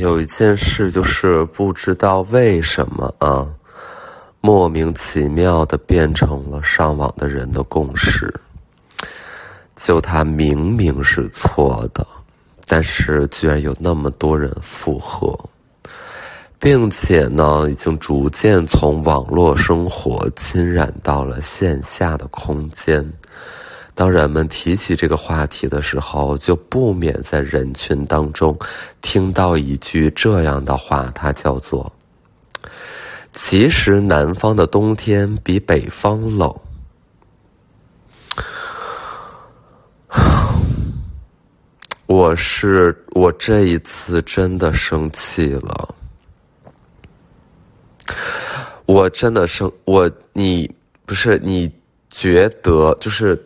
有一件事就是不知道为什么啊，莫名其妙的变成了上网的人的共识。就它明明是错的，但是居然有那么多人附和，并且呢已经逐渐从网络生活侵染到了线下的空间。当人们提起这个话题的时候，就不免在人群当中听到一句这样的话，它叫做其实南方的冬天比北方冷。我这一次真的生气了，我真的生我你不是你觉得就是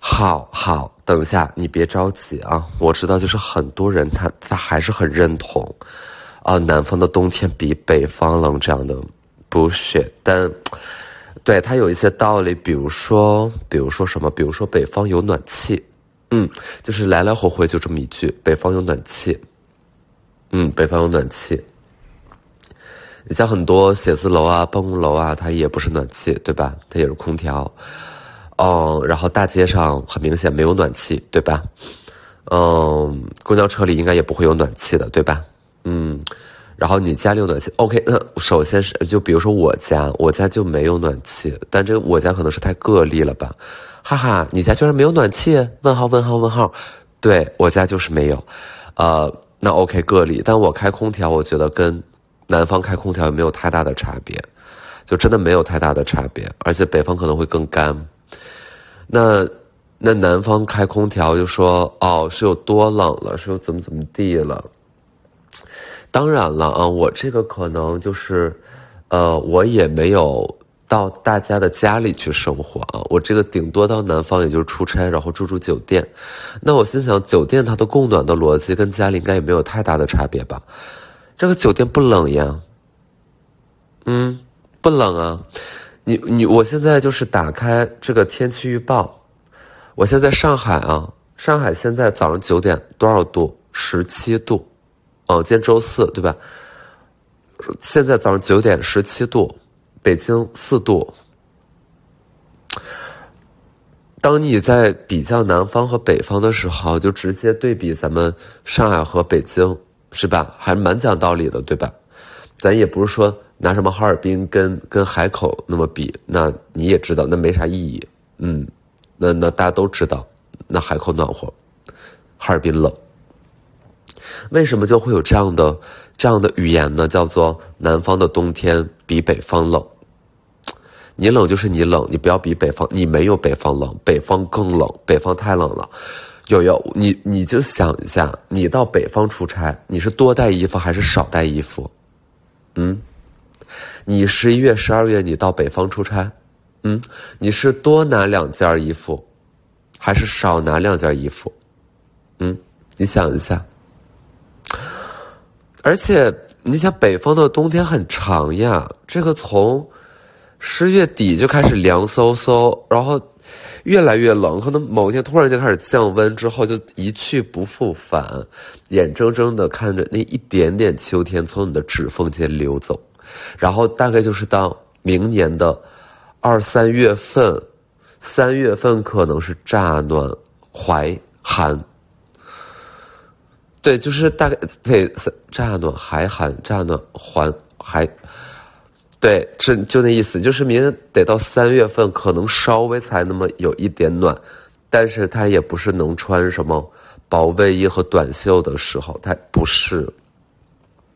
好等一下，你别着急啊，我知道就是很多人他还是很认同啊，南方的冬天比北方冷这样的bullshit，但对他有一些道理，比如说什么，比如说北方有暖气，就是来来回回就这么一句，北方有暖气，北方有暖气。你像很多写字楼啊、办公楼啊，它也不是暖气，对吧？它也是空调。然后大街上很明显没有暖气，对吧？公交车里应该也不会有暖气的，对吧？然后你家里有暖气 ，OK？ 那首先是就比如说我家就没有暖气，但这我家可能是太个例了吧？哈哈，你家居然没有暖气？问号？对，我家就是没有。那 OK 个例，但我开空调，我觉得跟南方开空调也没有太大的差别，就真的没有太大的差别，而且北方可能会更干。那南方开空调就说是有多冷了，是有怎么地了。当然了啊，我这个可能就是我也没有到大家的家里去生活啊，我这个顶多到南方也就是出差，然后住酒店。那我心想，酒店它的供暖的逻辑跟家里应该也没有太大的差别吧。这个酒店不冷呀，不冷啊。我现在就是打开这个天气预报，我现在上海啊，上海现在早上9点多少度？17度，今天周四对吧？现在早上9点17度，北京4度。当你在比较南方和北方的时候，就直接对比咱们上海和北京。是吧？还蛮讲道理的，对吧？咱也不是说拿什么哈尔滨跟海口那么比，那你也知道，那没啥意义。那大家都知道，那海口暖和，哈尔滨冷。为什么就会有这样的语言呢？叫做南方的冬天比北方冷。你冷就是你冷，你不要比北方，你没有北方冷，北方更冷，北方太冷了。你就想一下，你到北方出差，你是多带衣服还是少带衣服？你11月、12月你到北方出差，你是多拿2件衣服，还是少拿2件衣服？你想一下。而且你想，北方的冬天很长呀，这个从10月底就开始凉飕飕，然后越来越冷，可能某一天突然间开始降温之后就一去不复返，眼睁睁的看着那一点点秋天从你的指缝间流走，然后大概就是到明年的2、3月份，3月份可能是乍暖还寒，对，就是大概对乍暖还寒，乍暖还对，就那意思，就是明天得到3月份，可能稍微才那么有一点暖，但是它也不是能穿什么薄卫衣和短袖的时候，它不是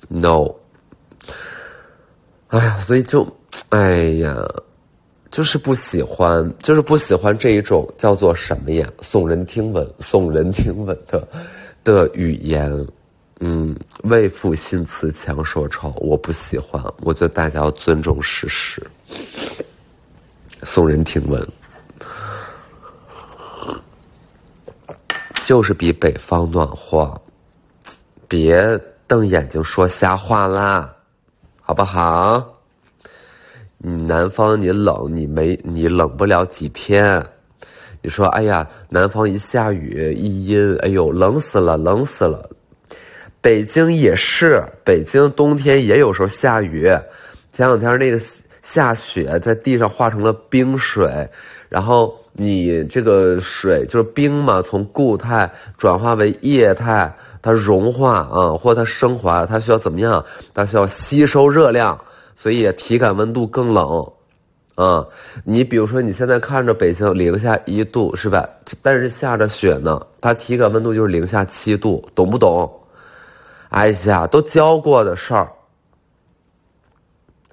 ，no。哎呀，所以就，就是不喜欢，这一种叫做什么呀？耸人听闻的语言。为赋新词强说愁，我不喜欢，我觉得大家要尊重事实。耸人听闻，就是比北方暖和，别瞪眼睛说瞎话啦，好不好？你南方你冷，你冷不了几天。你说哎呀，南方一下雨一阴，哎呦冷死了。北京也是，北京冬天也有时候下雨，前两天那个下雪在地上化成了冰水，然后你这个水就是冰嘛，从固态转化为液态，它融化啊，或者它升华，它需要怎么样？它需要吸收热量，所以体感温度更冷啊。你比如说你现在看着北京零下1度是吧，但是下着雪呢，它体感温度就是零下7度，懂不懂？哎呀，都教过的事儿，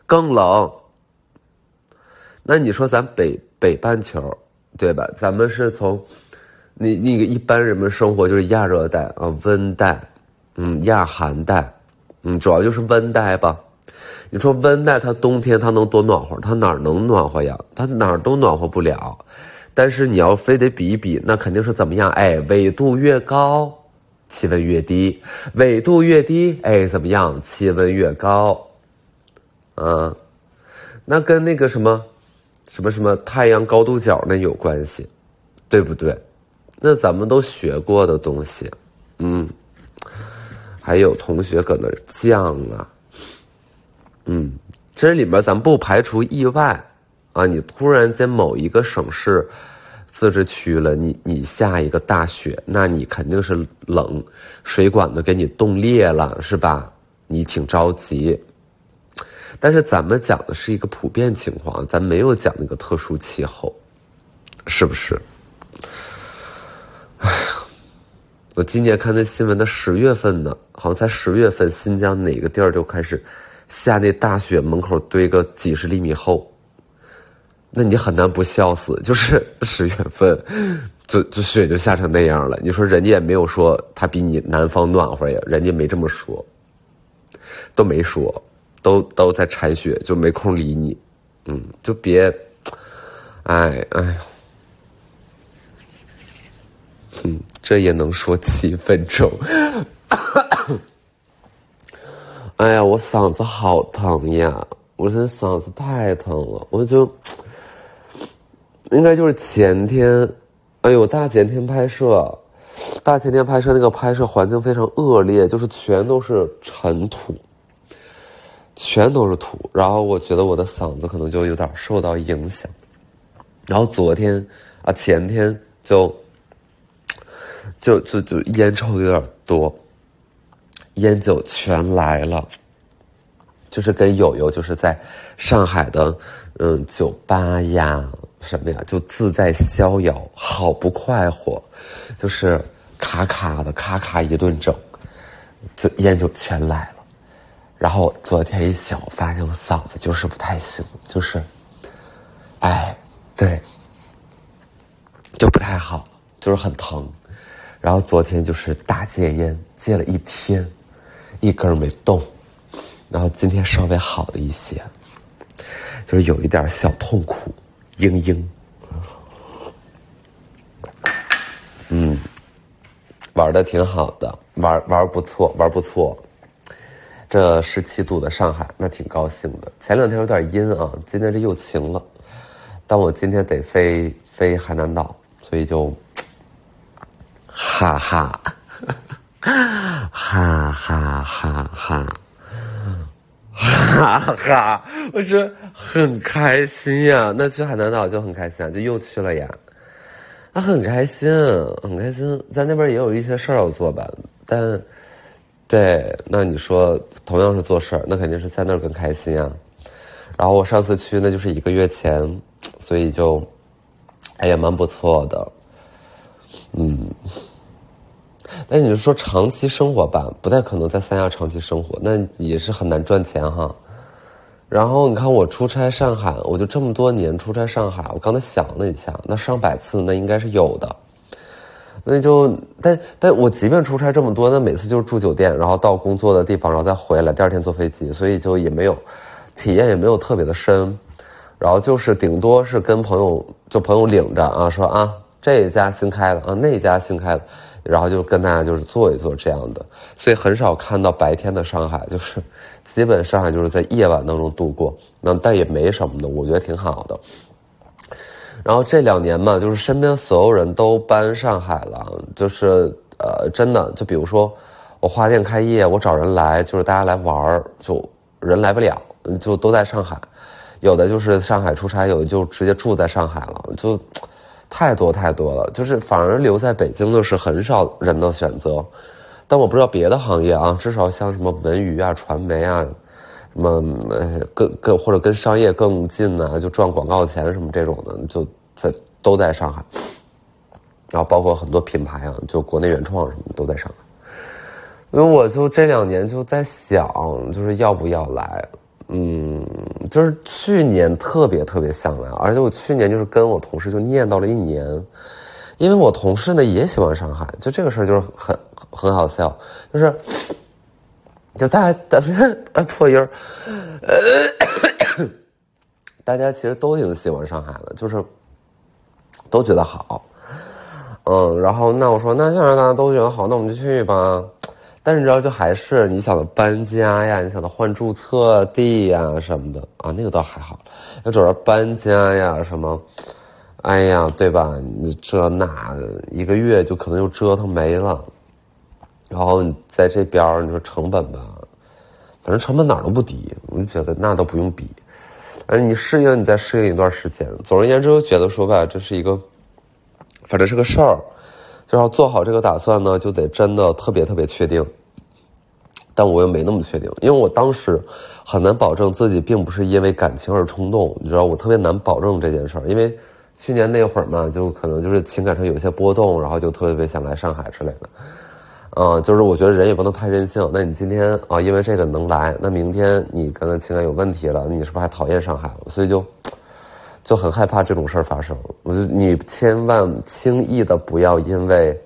更冷。那你说咱北半球对吧，咱们是从那个一般人们生活就是亚热带啊，温带，亚寒带，主要就是温带吧。你说温带它冬天它能多暖和？它哪能暖和呀？它哪都暖和不了。但是你要非得比一比，那肯定是怎么样？哎，纬度越高，气温越低；纬度越低，哎，怎么样？气温越高。啊，那跟那个什么太阳高度角那有关系，对不对？那咱们都学过的东西，还有同学搁那犟啊。这里面咱不排除意外啊，你突然在某一个省市自治区了，你下一个大雪，那你肯定是冷，水管都给你冻裂了是吧，你挺着急。但是咱们讲的是一个普遍情况，咱没有讲那个特殊气候，是不是？哎呀，我今年看那新闻的10月份呢，好像才10月份，新疆哪个地儿就开始下那大雪，门口堆个几10厘米厚，那你很难不笑死。就是10月份就雪就下成那样了，你说人家也没有说他比你南方暖和呀，人家没这么说，都没说，都在铲雪，就没空理你。就别哎这也能说7分钟。哎呀，我嗓子好疼呀！我现在嗓子太疼了，我就应该就是前天，哎呦，大前天拍摄那个拍摄环境非常恶劣，就是全都是尘土，全都是土。然后我觉得我的嗓子可能就有点受到影响。然后前天就烟抽有点多。烟酒全来了，就是跟友友就是在上海的酒吧呀什么呀，就自在逍遥，好不快活，就是咔咔一顿整，就烟酒全来了。然后昨天一醒，发现我嗓子就是不太行，就是对，就不太好，就是很疼。然后昨天就是大戒烟，戒了一天，一根没动，然后今天稍微好了一些，就是有一点小痛苦，玩的挺好的，玩不错。这17度的上海，那挺高兴的。前两天有点阴啊，今天这又晴了，但我今天得飞海南岛，所以就哈哈，我说很开心呀。那去海南岛就很开心啊，就又去了呀。很开心。在那边也有一些事儿要做吧，但对，那你说同样是做事儿，那肯定是在那儿更开心呀。然后我上次去那就是1个月前，所以就也蛮不错的。但你说长期生活吧，不太可能在三亚长期生活，那也是很难赚钱哈。然后你看我出差上海，我就这么多年出差上海，我刚才想了一下，那上百次那应该是有的。那就但我即便出差这么多，那每次就是住酒店，然后到工作的地方，然后再回来，第二天坐飞机，所以就也没有体验，也没有特别的深。然后就是顶多是跟朋友领着啊，说啊这一家新开了啊，那一家新开了，然后就跟大家就是坐一坐这样的，所以很少看到白天的上海，就是基本上海就是在夜晚当中度过，那但也没什么的，我觉得挺好的。然后这2年嘛，就是身边所有人都搬上海了，就是真的，就比如说我花店开业，我找人来，就是大家来玩，就人来不了，就都在上海，有的就是上海出差，有的就直接住在上海了，就太多了。就是反而留在北京的是很少人的选择。但我不知道别的行业啊，至少像什么文娱啊、传媒啊，什么更或者跟商业更近啊，就赚广告钱什么这种的，就都在上海。然后包括很多品牌啊，就国内原创什么都在上海。因为我就这两年就在想，就是要不要来，就是去年特别想来，而且我去年就是跟我同事就念叨了一年，因为我同事呢也喜欢上海，就这个事儿就是很好笑，就大家破音儿，大家其实都挺喜欢上海的，就是都觉得好，然后那我说那既然大家都觉得好，那我们就去吧。但是你知道，就还是你想到搬家呀，你想到换注册地呀什么的啊，那个倒还好。要主要搬家呀什么，哎呀，对吧？你这那一个月就可能又折腾没了。然后你在这边，你说成本吧，反正成本哪儿都不低，我就觉得那都不用比。你适应，你再适应一段时间。总而言之，我觉得说吧，这是一个，反正是个事儿。就要做好这个打算呢，就得真的特别确定，但我又没那么确定，因为我当时很难保证自己并不是因为感情而冲动，你知道，我特别难保证这件事儿，因为去年那会儿嘛，就可能就是情感上有些波动，然后就特别想来上海之类的，就是我觉得人也不能太任性，那你今天啊，因为这个能来，那明天你可能情感有问题了，你是不是还讨厌上海了？所以就很害怕这种事儿发生，你千万轻易的不要因为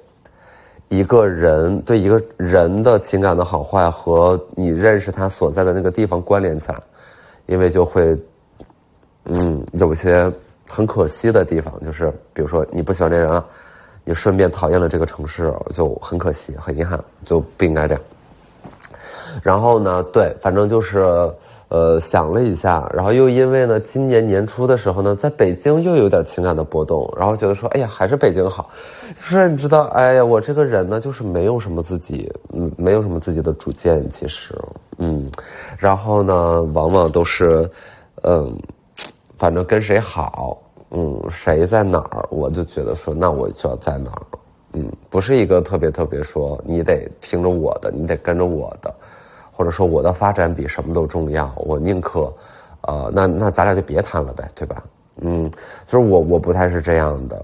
一个人对一个人的情感的好坏和你认识他所在的那个地方关联起来，因为就会，有些很可惜的地方，就是比如说你不喜欢这人啊，你顺便讨厌了这个城市，就很可惜，很遗憾，就不应该这样。然后呢，对，反正就是。想了一下，然后又因为呢，今年年初的时候呢，在北京又有点情感的波动，然后觉得说，哎呀，还是北京好。就是你知道，哎呀，我这个人呢，就是没有什么自己，没有什么自己的主见，其实，然后呢，往往都是，反正跟谁好，谁在哪儿，我就觉得说，那我就要在哪儿，不是一个特别说，你得听着我的，你得跟着我的。或者说我的发展比什么都重要，我宁可，那咱俩就别谈了呗，对吧？就是我不太是这样的。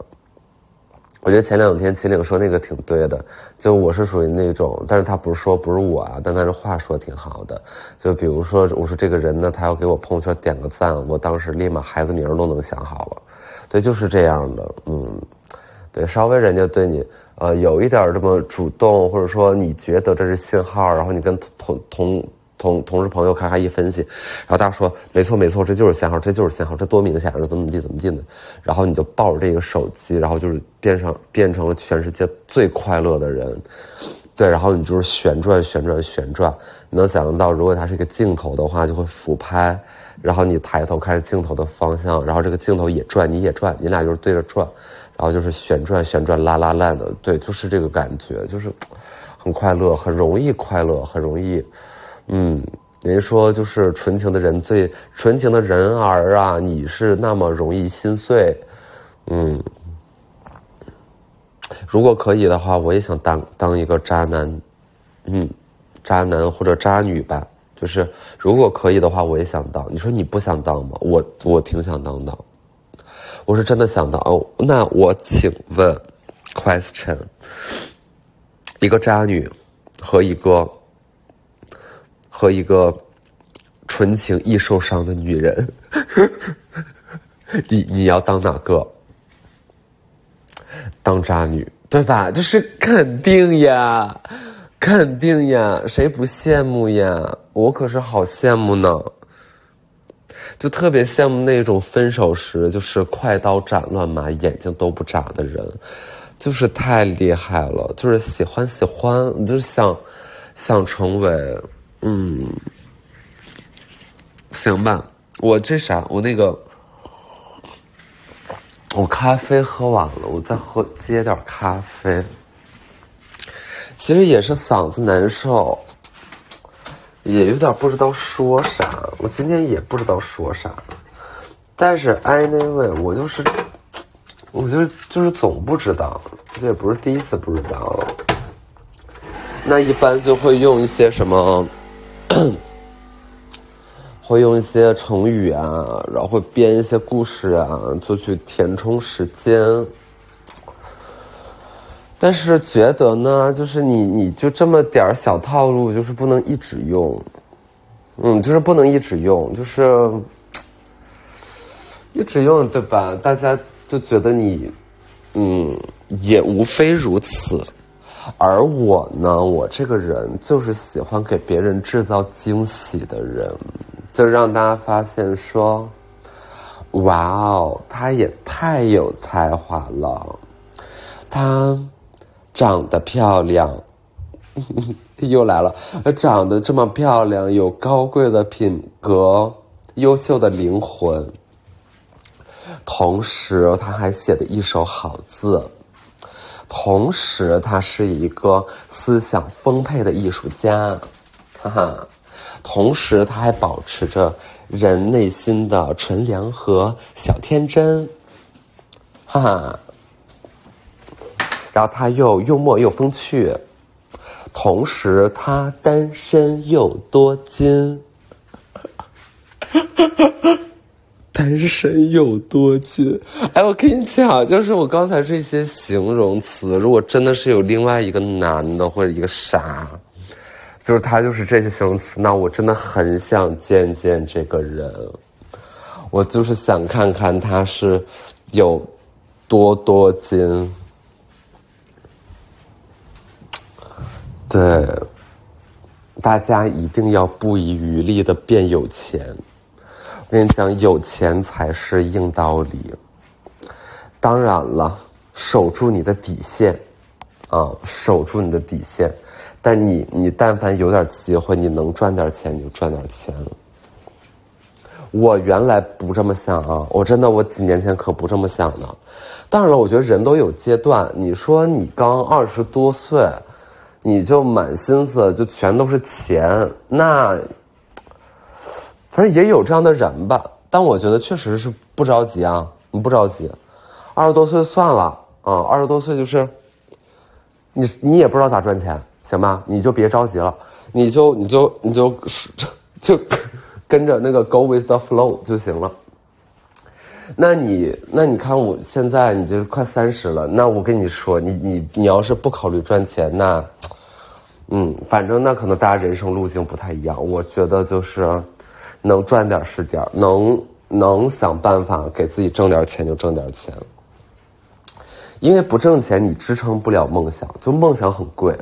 我觉得前两天秦岭说那个挺对的，就我是属于那种，但是他不是我啊，但他这话说挺好的。就比如说我说这个人呢，他要给我朋友圈点个赞，我当时立马孩子名都能想好了。对，就是这样的，对，稍微人家对你。有一点这么主动，或者说你觉得这是信号，然后你跟同事朋友咔一分析，然后大家说没错，这就是信号，这多明显，这怎么地呢？然后你就抱着这个手机，然后就是变成了全世界最快乐的人，对，然后你就是旋转，你能想象到，如果它是一个镜头的话，就会俯拍，然后你抬头看着镜头的方向，然后这个镜头也转，你也转，你俩就是对着转。然后就是旋转拉的，对，就是这个感觉，就是很快乐，很容易快乐，很容易，人家说就是纯情的人儿啊，你是那么容易心碎，如果可以的话，我也想当一个渣男，渣男或者渣女吧，就是如果可以的话，我也想当。你说你不想当吗？我挺想当的。我是真的想到哦，那我请问 ，question， 一个渣女和一个纯情易受伤的女人，你要当哪个？当渣女，对吧？就是肯定呀，谁不羡慕呀？我可是好羡慕呢。就特别羡慕那种分手时就是快刀斩乱麻，眼睛都不眨的人，就是太厉害了。就是喜欢，就是想成为，行吧。我咖啡喝完了，我再接点咖啡。其实也是嗓子难受，也有点不知道说啥，我今天也不知道说啥，但是anyway我就是总不知道，这也不是第一次不知道。那一般就会用一些什么，会用一些成语啊，然后会编一些故事啊，就去填充时间。但是觉得呢，就是你就这么点儿小套路，就是不能一直用，就是不能一直用，就是一直用，对吧？大家就觉得你，也无非如此。而我呢，我这个人就是喜欢给别人制造惊喜的人，就让大家发现说，哇哦，他也太有才华了，他长得漂亮，又来了，长得这么漂亮，有高贵的品格，优秀的灵魂，同时他还写的一手好字。同时他是一个思想丰沛的艺术家，哈哈，同时他还保持着人内心的纯良和小天真，哈哈，然后他又幽默又风趣，同时他单身又多金，单身又多金。哎，我跟你讲，就是我刚才这些形容词，如果真的是有另外一个男的或者一个傻，就是他就是这些形容词，那我真的很想见见这个人，我就是想看看他是有多金。对，大家一定要不遗余力的变有钱。我跟你讲，有钱才是硬道理。当然了，守住你的底线，啊，守住你的底线。但你但凡有点机会，你能赚点钱你就赚点钱。我原来不这么想啊，我几年前可不这么想的。当然了，我觉得人都有阶段。你说你刚20多岁，你就满心思就全都是钱，那。反正也有这样的人吧，但我觉得确实是不着急啊，你不着急，20多岁算了啊，20多岁就是，你也不知道咋赚钱，行吧？你就别着急了，你就跟着那个 go with the flow 就行了。那你看我现在你就快30了，那我跟你说，你要是不考虑赚钱，那，反正那可能大家人生路径不太一样，我觉得就是。能赚点是点，能想办法给自己挣点钱就挣点钱，因为不挣钱你支撑不了梦想，就梦想很贵，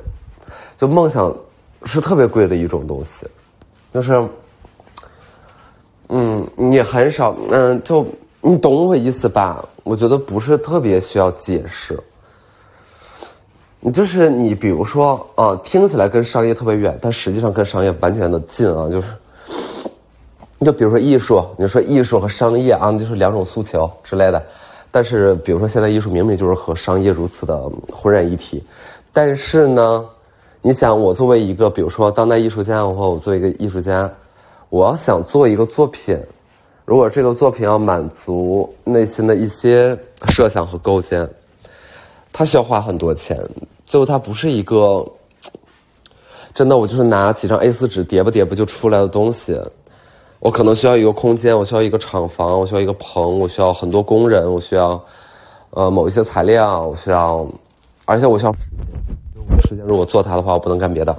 就梦想是特别贵的一种东西，就是，你很少，就你懂我意思吧？我觉得不是特别需要解释，就是你比如说啊，听起来跟商业特别远，但实际上跟商业完全的近啊，就是。就比如说艺术，你说艺术和商业啊，就是两种诉求之类的。但是，比如说现在艺术明明就是和商业如此的浑然一体。但是呢，你想我作为一个，比如说当代艺术家，我作为一个艺术家，我想做一个作品，如果这个作品要满足内心的一些设想和构建，它需要花很多钱，就它不是一个真的我就是拿几张 A4 纸叠吧叠吧就出来的东西。我可能需要一个空间，我需要一个厂房，我需要一个棚，我需要很多工人，我需要，某一些材料，我需要，而且我需要时间。如果做它的话，我不能干别的，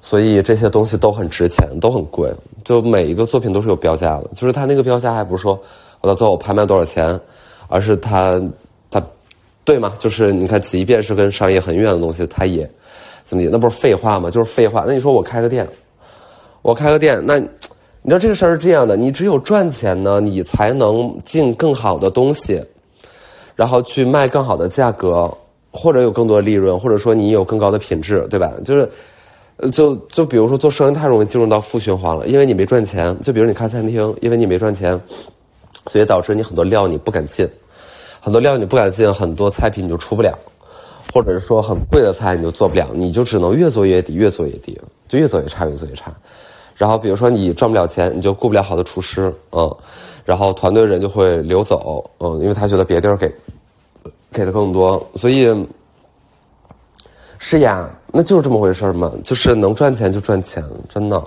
所以这些东西都很值钱，都很贵。就每一个作品都是有标价的，就是它那个标价还不是说我到最后拍卖多少钱，而是它，对吗？就是你看，即便是跟商业很远的东西，它也怎么那不是废话吗？就是废话。那你说我开个店，那。你知道这个事儿是这样的，你只有赚钱呢，你才能进更好的东西，然后去卖更好的价格，或者有更多的利润，或者说你有更高的品质，对吧？就是，就比如说做生意太容易进入到负循环了，因为你没赚钱。就比如你开餐厅，因为你没赚钱，所以导致你很多料你不敢进，很多菜品你就出不了，或者是说很贵的菜你就做不了，你就只能越做越低，越做越低，就越做越差，越做越差。然后比如说你赚不了钱，你就雇不了好的厨师，然后团队人就会流走，因为他觉得别地儿给的更多。所以是呀，那就是这么回事嘛，就是能赚钱就赚钱，真的。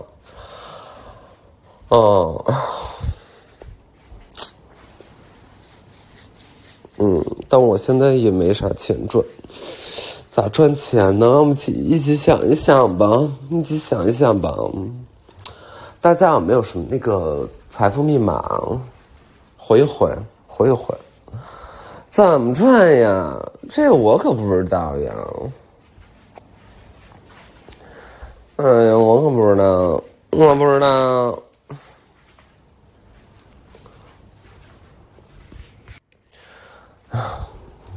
但我现在也没啥钱赚，咋赚钱呢？我们一起想一想吧，一起想一想吧。大家有没有什么那个财富密码？回一回，怎么赚呀？这我可不知道呀。哎呀，我可不知道。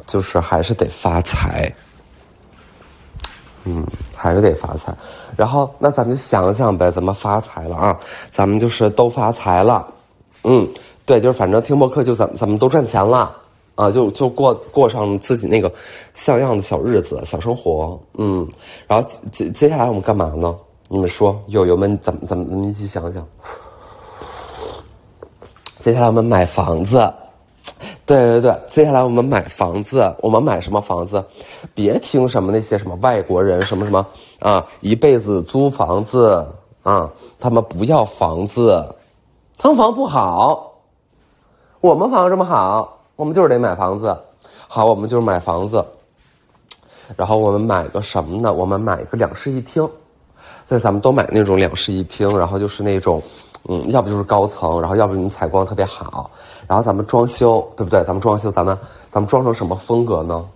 就是还是得发财，还是得发财。然后那咱们想想呗，咱们发财了啊，咱们就是都发财了，对，就是反正听播客就咱们都赚钱了啊，就过上自己那个像样的小日子、小生活，然后接下来我们干嘛呢？你们说，友友们，咱们一起想想，接下来我们买房子。对，接下来我们买房子，我们买什么房子？别听什么那些什么外国人什么什么啊，一辈子租房子啊，他们不要房子，他们房不好，我们房这么好，我们就是得买房子。好，我们就是买房子，然后我们买个什么呢？我们买个2室1厅，对，咱们都买那种2室1厅，然后就是那种。要不就是高层，然后要不你采光特别好，然后咱们装修，对不对？咱们装成什么风格呢？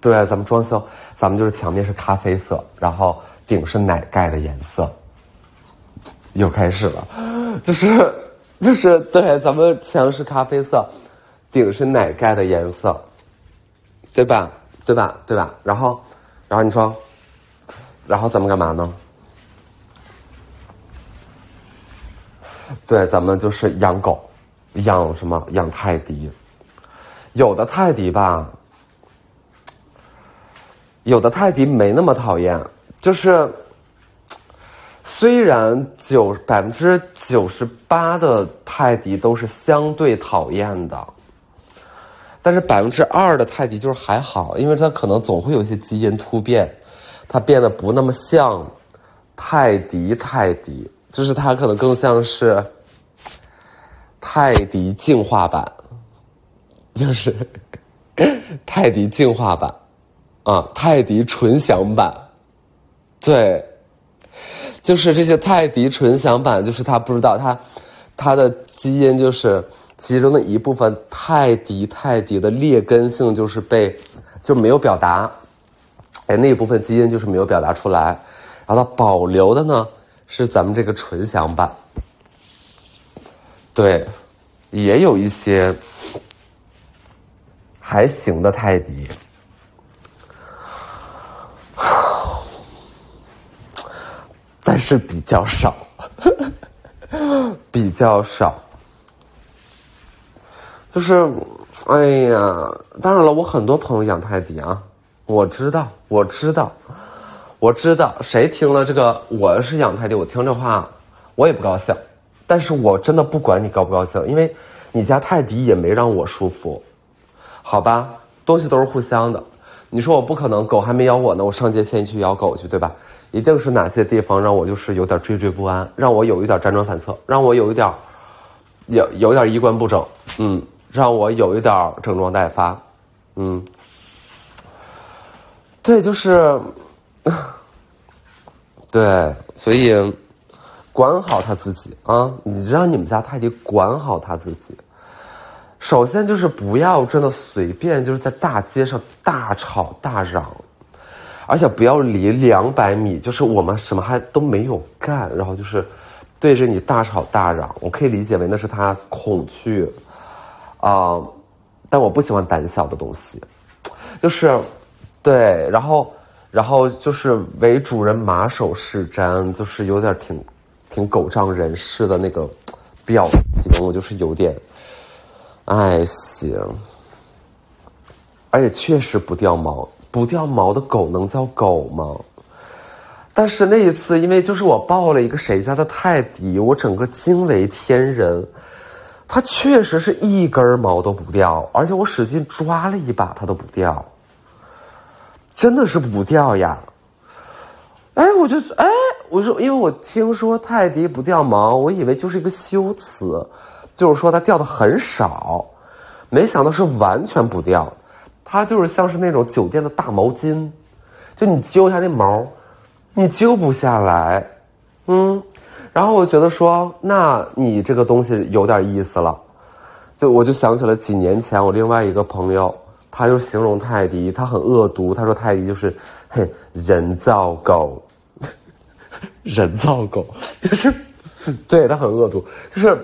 对，咱们装修，咱们就是墙面是咖啡色，然后顶是奶盖的颜色。又开始了，就是对，咱们墙是咖啡色，顶是奶盖的颜色，对吧？然后你说，然后咱们干嘛呢？对，咱们就是养狗，养什么？养泰迪。有的泰迪没那么讨厌，就是虽然98%的泰迪都是相对讨厌的，但是2%的泰迪就是还好，因为它可能总会有一些基因突变，它变得不那么像泰迪，就是它可能更像是泰迪进化版，就是泰迪进化版啊，泰迪纯享版，对，就是这些泰迪纯享版，就是它不知道它的基因就是其中的一部分，泰迪的劣根性就是就没有表达。那一部分基因就是没有表达出来，然后它保留的呢是咱们这个纯享版。对，也有一些还行的泰迪，但是比较少，就是哎呀，当然了，我很多朋友养泰迪啊。我知道，谁听了这个我是养泰迪，我听这话我也不高兴，但是我真的不管你高不高兴，因为你家泰迪也没让我舒服，好吧，东西都是互相的。你说我不可能狗还没咬我呢，我上街先去咬狗去，对吧？一定是哪些地方让我就是有点惴惴不安，让我有一点辗转反侧，让我有一点衣冠不整，让我有一点整装待发，对，就是，对，所以管好他自己啊！你让你们家泰迪管好他自己。首先就是不要真的随便就是在大街上大吵大嚷，而且不要离200米，就是我们什么还都没有干，然后就是对着你大吵大嚷。我可以理解为那是他恐惧但我不喜欢胆小的东西，就是。对，然后就是为主人马首是瞻，就是有点挺狗仗人势的那个表情，我就是有点，哎，行，而且确实不掉毛，不掉毛的狗能叫狗吗？但是那一次，因为就是我抱了一个谁家的泰迪，我整个惊为天人，它确实是一根毛都不掉，而且我使劲抓了一把它都不掉，真的是不掉呀！我说，因为我听说泰迪不掉毛，我以为就是一个修辞，就是说它掉的很少，没想到是完全不掉，它就是像是那种酒店的大毛巾，就你揪一下那毛。你揪不下来，然后我觉得说，那你这个东西有点意思了，我就想起了几年前我另外一个朋友，他就形容泰迪，他很恶毒，他说泰迪就是人造狗，人造狗，就是对他很恶毒，就是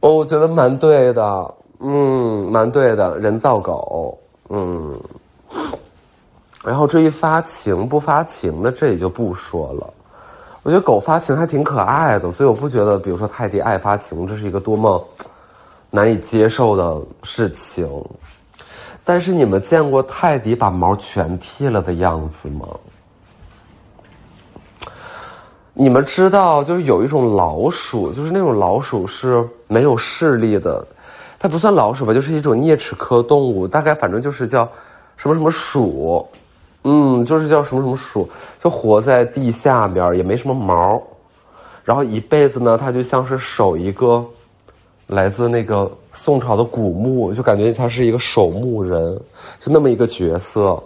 我觉得蛮对的，蛮对的，人造狗，然后至于发情不发情的，这也就不说了。我觉得狗发情还挺可爱的，所以我不觉得，比如说泰迪爱发情，这是一个多么难以接受的事情。但是你们见过泰迪把毛全剃了的样子吗？你们知道，就是有一种老鼠，就是那种老鼠是没有视力的，它不算老鼠吧，就是一种啮齿科动物，大概反正就是叫什么什么鼠。就是叫什么什么鼠，就活在地下边，也没什么毛，然后一辈子呢，它就像是守一个来自那个宋朝的古墓，就感觉它是一个守墓人，就那么一个角色。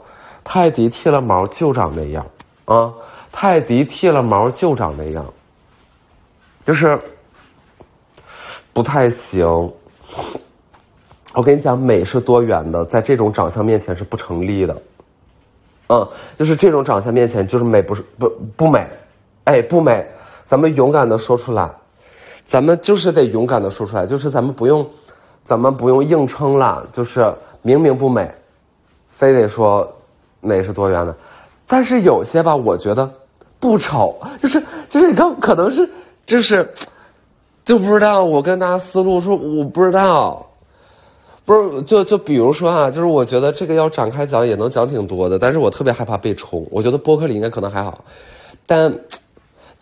泰迪剃了毛就长那样啊，泰迪剃了毛就长那样，就是不太行。我跟你讲，美是多元的，在这种长相面前是不成立的。就是这种长相面前，就是美不美，不美，咱们勇敢的说出来，咱们就是得勇敢的说出来，就是咱们不用硬撑了，就是明明不美，非得说美是多元的。但是有些吧，我觉得不丑，就是你看，可能是就不知道。我跟大家思路说，我不知道。不是，就比如说啊，就是我觉得这个要展开讲也能讲挺多的，但是我特别害怕被冲。我觉得播客里应该可能还好，但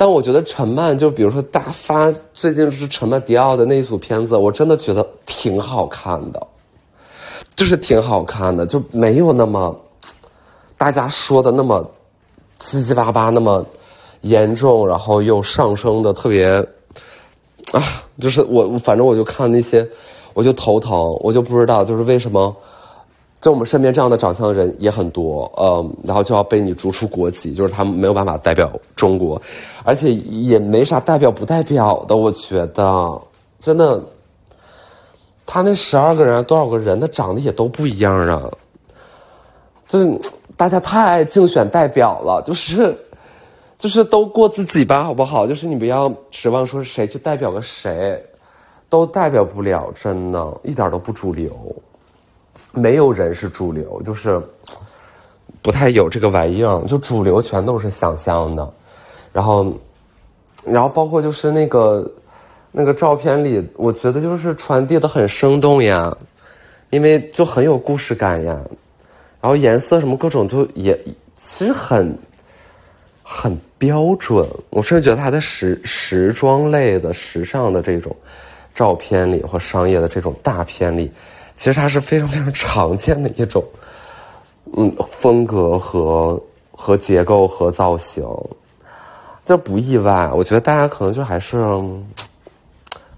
我觉得陈曼，就比如说大发最近是陈曼迪奥的那一组片子，我真的觉得挺好看的，就是挺好看的，就没有那么大家说的那么七七八八那么严重，然后又上升的特别就是我反正我就看那些。我就头疼，我就不知道，就是为什么，就我们身边这样的长相的人也很多，然后就要被你逐出国籍，就是他们没有办法代表中国，而且也没啥代表不代表的，我觉得真的，他那12个人多少个人，他长得也都不一样啊，就大家太爱竞选代表了，就是都过自己吧，好不好？就是你不要指望说谁去代表个谁。都代表不了，真的，一点都不主流，没有人是主流，就是不太有这个玩意儿，就主流全都是想象的，然后包括就是那个照片里，我觉得就是传递的很生动呀，因为就很有故事感呀，然后颜色什么各种就也其实很标准，我甚至觉得它在时装类的时尚的这种。照片里或商业的这种大片里，其实它是非常非常常见的一种，风格和结构和造型，这不意外。我觉得大家可能就还是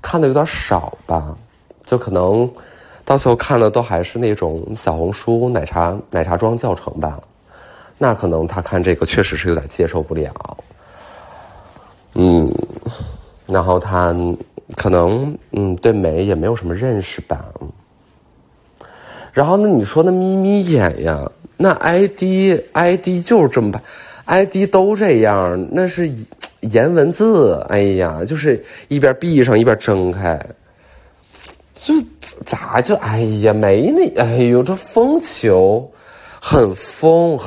看的有点少吧，就可能到最后看的都还是那种小红书奶茶庄教程吧。那可能他看这个确实是有点接受不了，然后他。可能对美也没有什么认识吧。然后呢，你说那眯眯眼呀，那 ID 就是这么吧 ，ID 都这样，那是颜文字。哎呀，就是一边闭上一边睁开，就咋就哎呀没那哎呦这疯球，很疯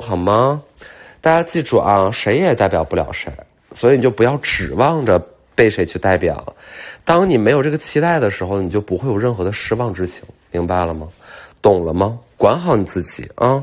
好吗？大家记住啊，谁也代表不了谁。所以你就不要指望着被谁去代表。当你没有这个期待的时候，你就不会有任何的失望之情，明白了吗？懂了吗？管好你自己啊！